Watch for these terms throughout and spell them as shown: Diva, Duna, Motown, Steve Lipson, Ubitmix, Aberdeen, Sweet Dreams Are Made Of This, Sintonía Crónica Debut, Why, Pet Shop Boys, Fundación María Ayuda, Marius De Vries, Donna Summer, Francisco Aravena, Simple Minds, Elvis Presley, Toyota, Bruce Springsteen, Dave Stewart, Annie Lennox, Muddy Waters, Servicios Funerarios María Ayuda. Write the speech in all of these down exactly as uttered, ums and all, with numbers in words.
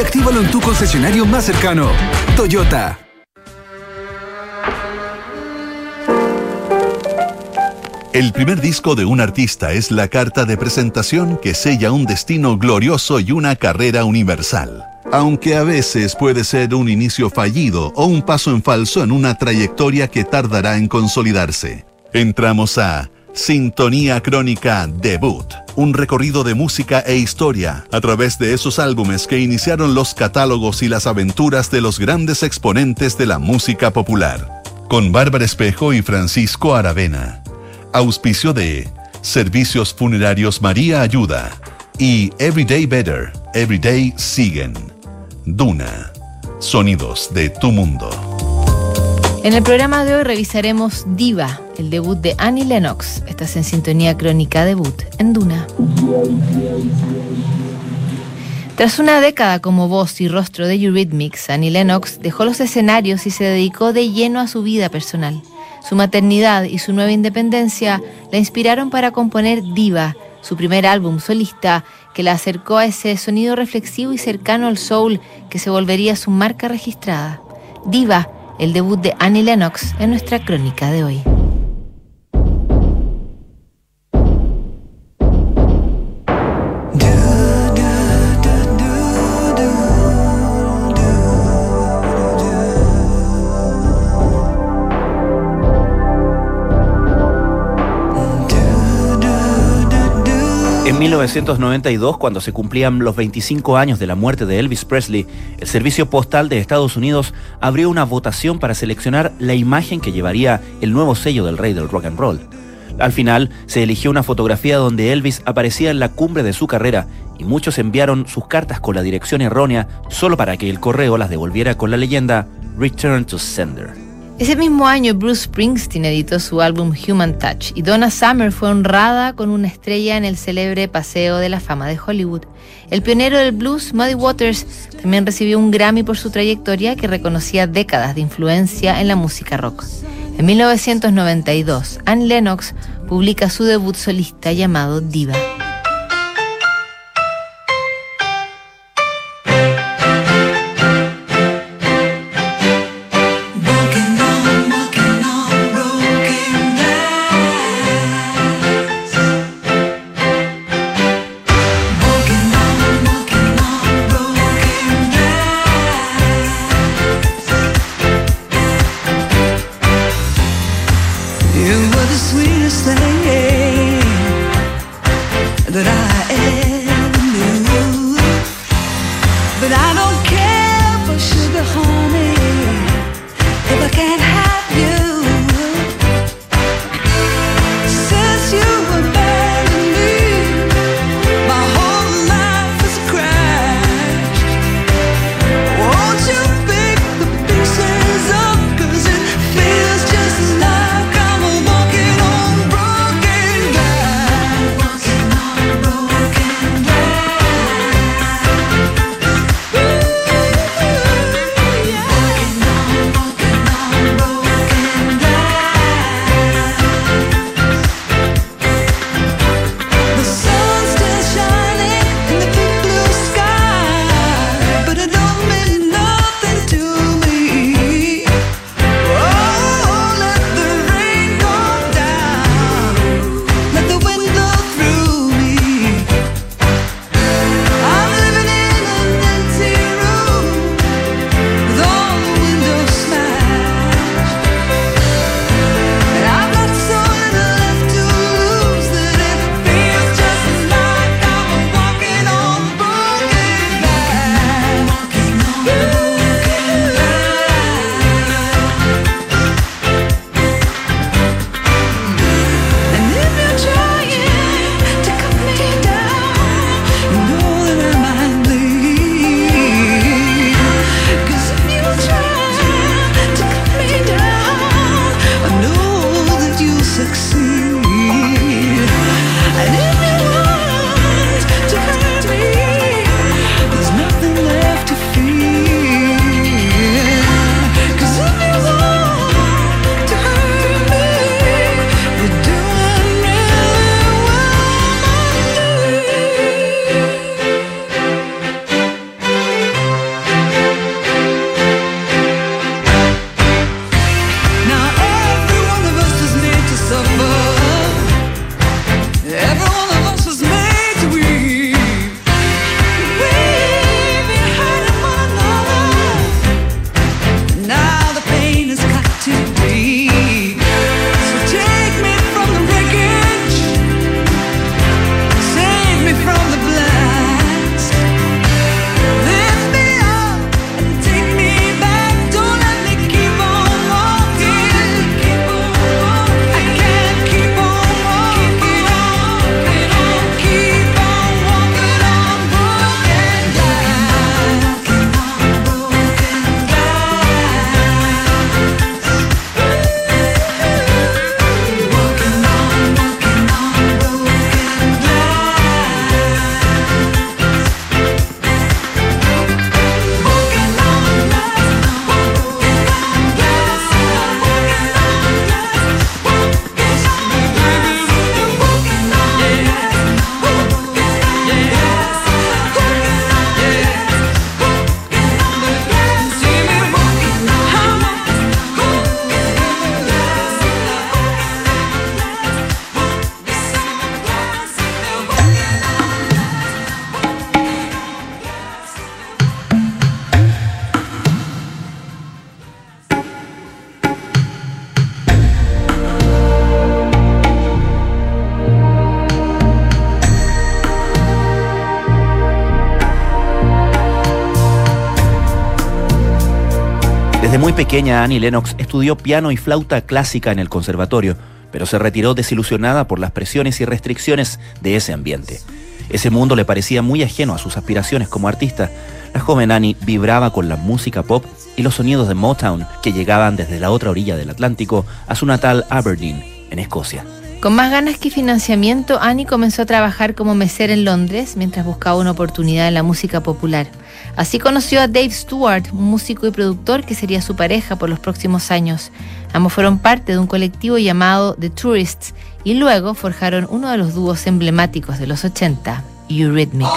y actívalo en tu concesionario más cercano. Toyota. El primer disco de un artista es la carta de presentación que sella un destino glorioso y una carrera universal. Aunque a veces puede ser un inicio fallido o un paso en falso en una trayectoria que tardará en consolidarse. Entramos a Sintonía Crónica Debut, un recorrido de música e historia a través de esos álbumes que iniciaron los catálogos y las aventuras de los grandes exponentes de la música popular. Con Bárbara Espejo y Francisco Aravena. Auspicio de Servicios Funerarios María Ayuda y Everyday Better, Everyday SIGEN. Duna, sonidos de tu mundo. En el programa de hoy revisaremos Diva, el debut de Annie Lennox. Estás en Sintonía Crónica Debut, en Duna. Tras una década como voz y rostro de Eurythmics, Annie Lennox dejó los escenarios y se dedicó de lleno a su vida personal. Su maternidad y su nueva independencia la inspiraron para componer Diva, su primer álbum solista, que la acercó a ese sonido reflexivo y cercano al soul que se volvería su marca registrada. Diva, el debut de Annie Lennox, en nuestra crónica de hoy. mil novecientos noventa y dos, cuando se cumplían los veinticinco años de la muerte de Elvis Presley, el Servicio Postal de Estados Unidos abrió una votación para seleccionar la imagen que llevaría el nuevo sello del rey del rock and roll. Al final, se eligió una fotografía donde Elvis aparecía en la cumbre de su carrera y muchos enviaron sus cartas con la dirección errónea solo para que el correo las devolviera con la leyenda Return to Sender. Ese mismo año, Bruce Springsteen editó su álbum Human Touch y Donna Summer fue honrada con una estrella en el célebre Paseo de la Fama de Hollywood. El pionero del blues, Muddy Waters, también recibió un Grammy por su trayectoria que reconocía décadas de influencia en la música rock. En mil novecientos noventa y dos, Annie Lennox publica su debut solista llamado Diva. Desde muy pequeña, Annie Lennox estudió piano y flauta clásica en el conservatorio, pero se retiró desilusionada por las presiones y restricciones de ese ambiente. Ese mundo le parecía muy ajeno a sus aspiraciones como artista. La joven Annie vibraba con la música pop y los sonidos de Motown que llegaban desde la otra orilla del Atlántico a su natal Aberdeen, en Escocia. Con más ganas que financiamiento, Annie comenzó a trabajar como mesera en Londres mientras buscaba una oportunidad en la música popular. Así conoció a Dave Stewart, un músico y productor que sería su pareja por los próximos años. Ambos fueron parte de un colectivo llamado The Tourists y luego forjaron uno de los dúos emblemáticos de los ochenta, Eurythmics.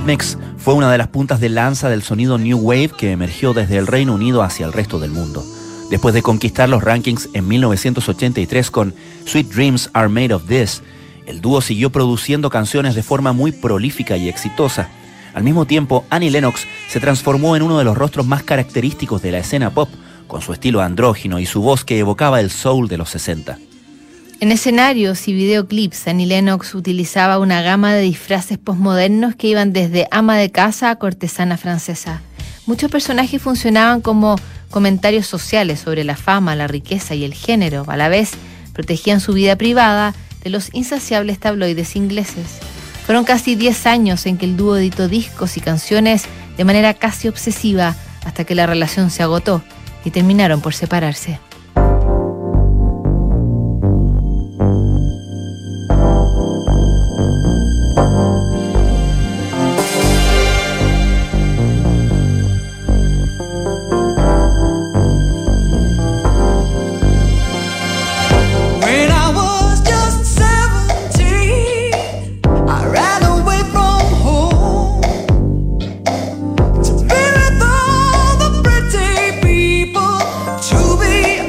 Eurythmics fue una de las puntas de lanza del sonido New Wave que emergió desde el Reino Unido hacia el resto del mundo. Después de conquistar los rankings en mil novecientos ochenta y tres con Sweet Dreams Are Made Of This, el dúo siguió produciendo canciones de forma muy prolífica y exitosa. Al mismo tiempo, Annie Lennox se transformó en uno de los rostros más característicos de la escena pop, con su estilo andrógino y su voz que evocaba el soul de los sesenta. En escenarios y videoclips, Annie Lennox utilizaba una gama de disfraces posmodernos que iban desde ama de casa a cortesana francesa. Muchos personajes funcionaban como comentarios sociales sobre la fama, la riqueza y el género. A la vez, protegían su vida privada de los insaciables tabloides ingleses. Fueron casi diez años en que el dúo editó discos y canciones de manera casi obsesiva hasta que la relación se agotó y terminaron por separarse. To be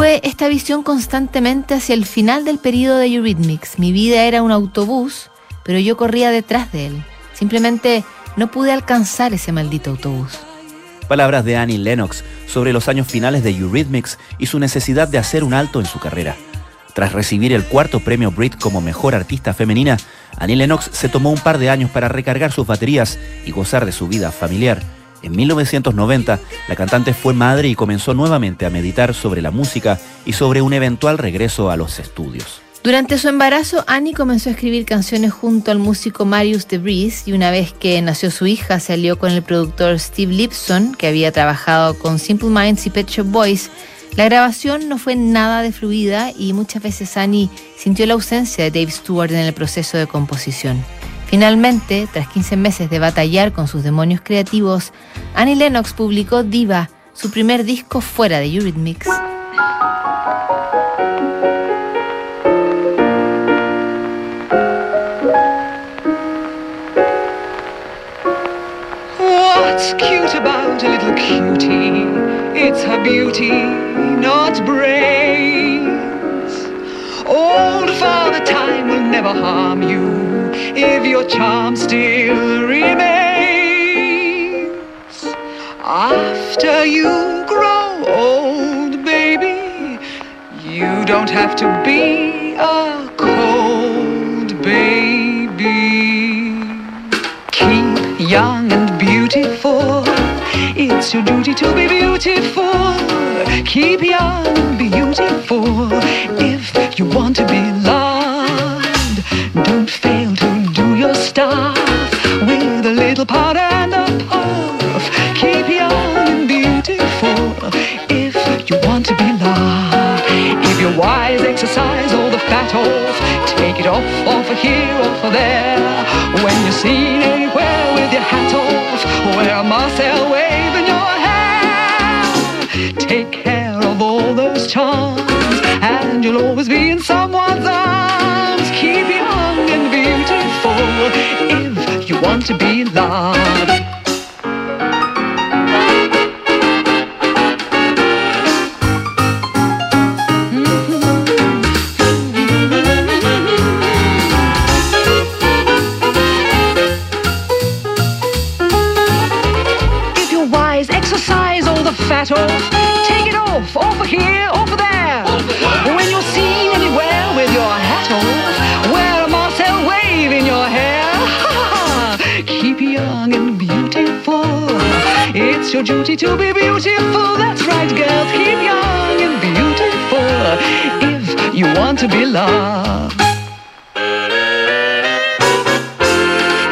Tuve esta visión constantemente hacia el final del periodo de Eurythmics. Mi vida era un autobús, pero yo corría detrás de él. Simplemente no pude alcanzar ese maldito autobús. Palabras de Annie Lennox sobre los años finales de Eurythmics y su necesidad de hacer un alto en su carrera. Tras recibir el cuarto premio Brit como mejor artista femenina, Annie Lennox se tomó un par de años para recargar sus baterías y gozar de su vida familiar. En mil novecientos noventa, la cantante fue madre y comenzó nuevamente a meditar sobre la música y sobre un eventual regreso a los estudios. Durante su embarazo, Annie comenzó a escribir canciones junto al músico Marius De Vries, y una vez que nació su hija, se alió con el productor Steve Lipson, que había trabajado con Simple Minds y Pet Shop Boys. La grabación no fue nada de fluida y muchas veces Annie sintió la ausencia de Dave Stewart en el proceso de composición. Finalmente, tras quince meses de batallar con sus demonios creativos, Annie Lennox publicó Diva, su primer disco fuera de Eurythmics. What's cute about a little cutie? It's her beauty, not brains. Old Father Time will never harm you if your charm still remains. After you grow old, baby, you don't have to be a cold baby. Keep young and beautiful, it's your duty to be beautiful. Keep young and beautiful if you want to be loved. Don't fail to with a little pot and a puff. Keep young and beautiful if you want to be loved. If you're wise, exercise all the fat off. Take it off, off for here, off for there. When you're seen anywhere with your hat off, wear a Marcel wave in your hair. Take care of all those charms and you'll always be in someone's arms. Keep young and beautiful if you want to be loved. If you're wise, exercise all the fat off. Take it off, over here, over there. When you're seen anywhere with your hat on, wear a Marcel wave in your hair. Keep young and beautiful, it's your duty to be beautiful. That's right, girls, keep young and beautiful if you want to be loved.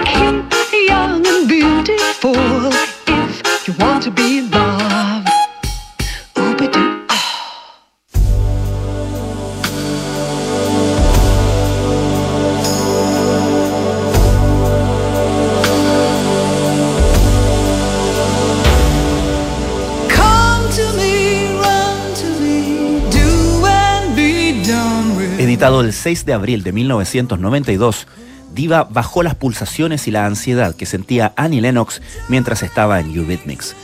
Keep young and beautiful if you want to be loved. Ubitmix. Editado el seis de abril de mil novecientos noventa y dos, Diva bajó las pulsaciones y la ansiedad que sentía Annie Lennox mientras estaba en Eurythmics.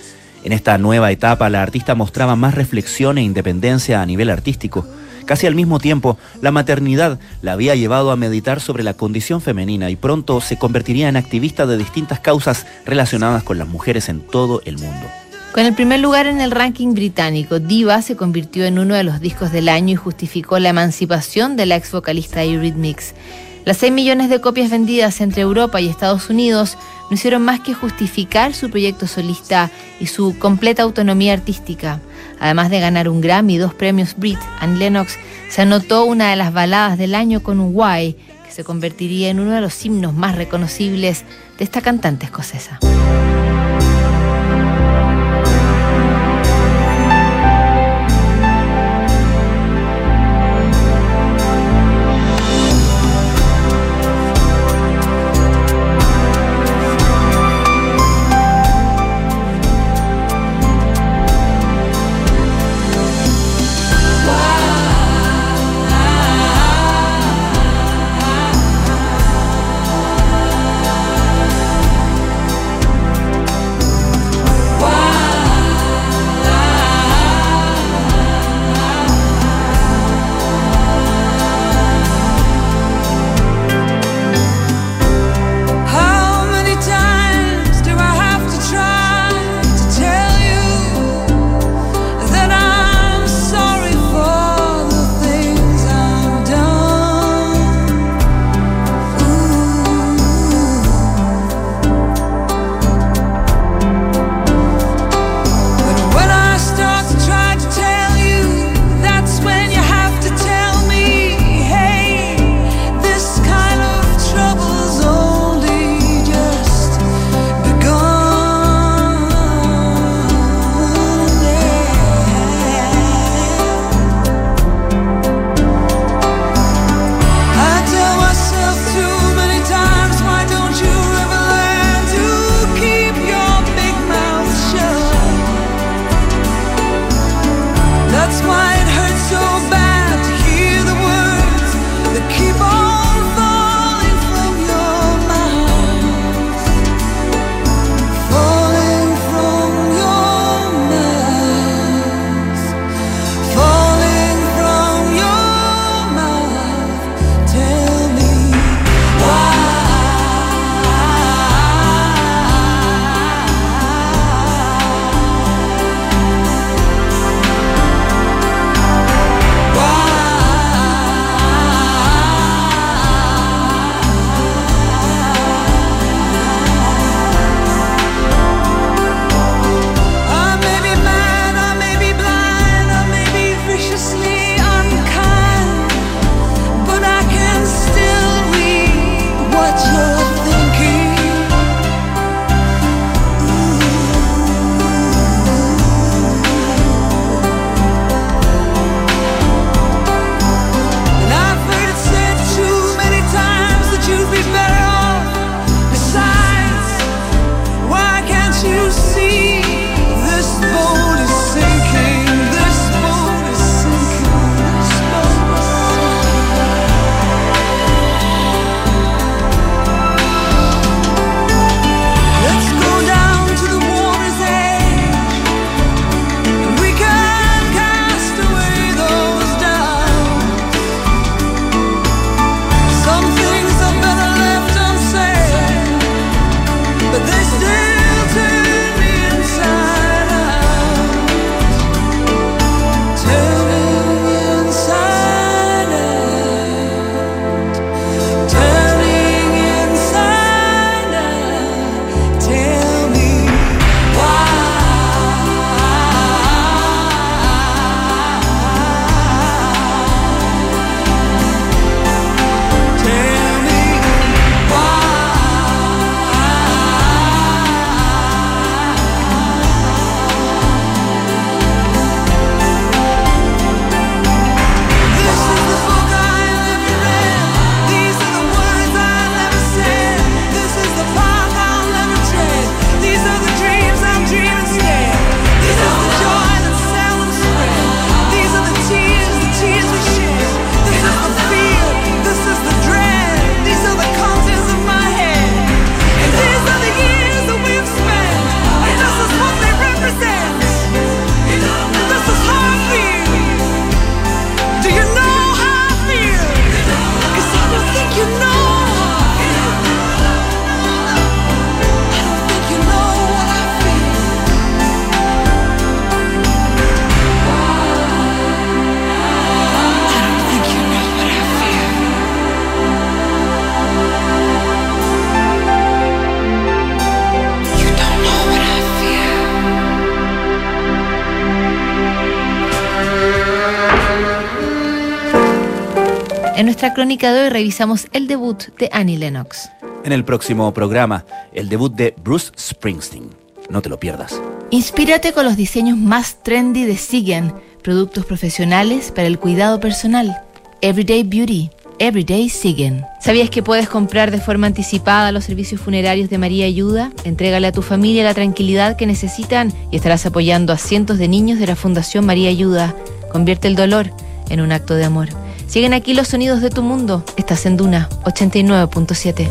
En esta nueva etapa, la artista mostraba más reflexión e independencia a nivel artístico. Casi al mismo tiempo, la maternidad la había llevado a meditar sobre la condición femenina y pronto se convertiría en activista de distintas causas relacionadas con las mujeres en todo el mundo. Con el primer lugar en el ranking británico, Diva se convirtió en uno de los discos del año y justificó la emancipación de la ex vocalista de Eurythmics. Las seis millones de copias vendidas entre Europa y Estados Unidos no hicieron más que justificar su proyecto solista y su completa autonomía artística. Además de ganar un Grammy y dos premios Brit, Annie Lennox se anotó una de las baladas del año con un Why, que se convertiría en uno de los himnos más reconocibles de esta cantante escocesa. En nuestra crónica de hoy revisamos el debut de Annie Lennox. En el próximo programa, el debut de Bruce Springsteen. No te lo pierdas. Inspírate con los diseños más trendy de SIGEN, productos profesionales para el cuidado personal. Everyday Beauty. Everyday SIGEN. ¿Sabías que puedes comprar de forma anticipada los servicios funerarios de María Ayuda? Entrégale a tu familia la tranquilidad que necesitan y estarás apoyando a cientos de niños de la Fundación María Ayuda. Convierte el dolor en un acto de amor. Siguen aquí los sonidos de tu mundo. Estás en Duna ochenta y nueve punto siete.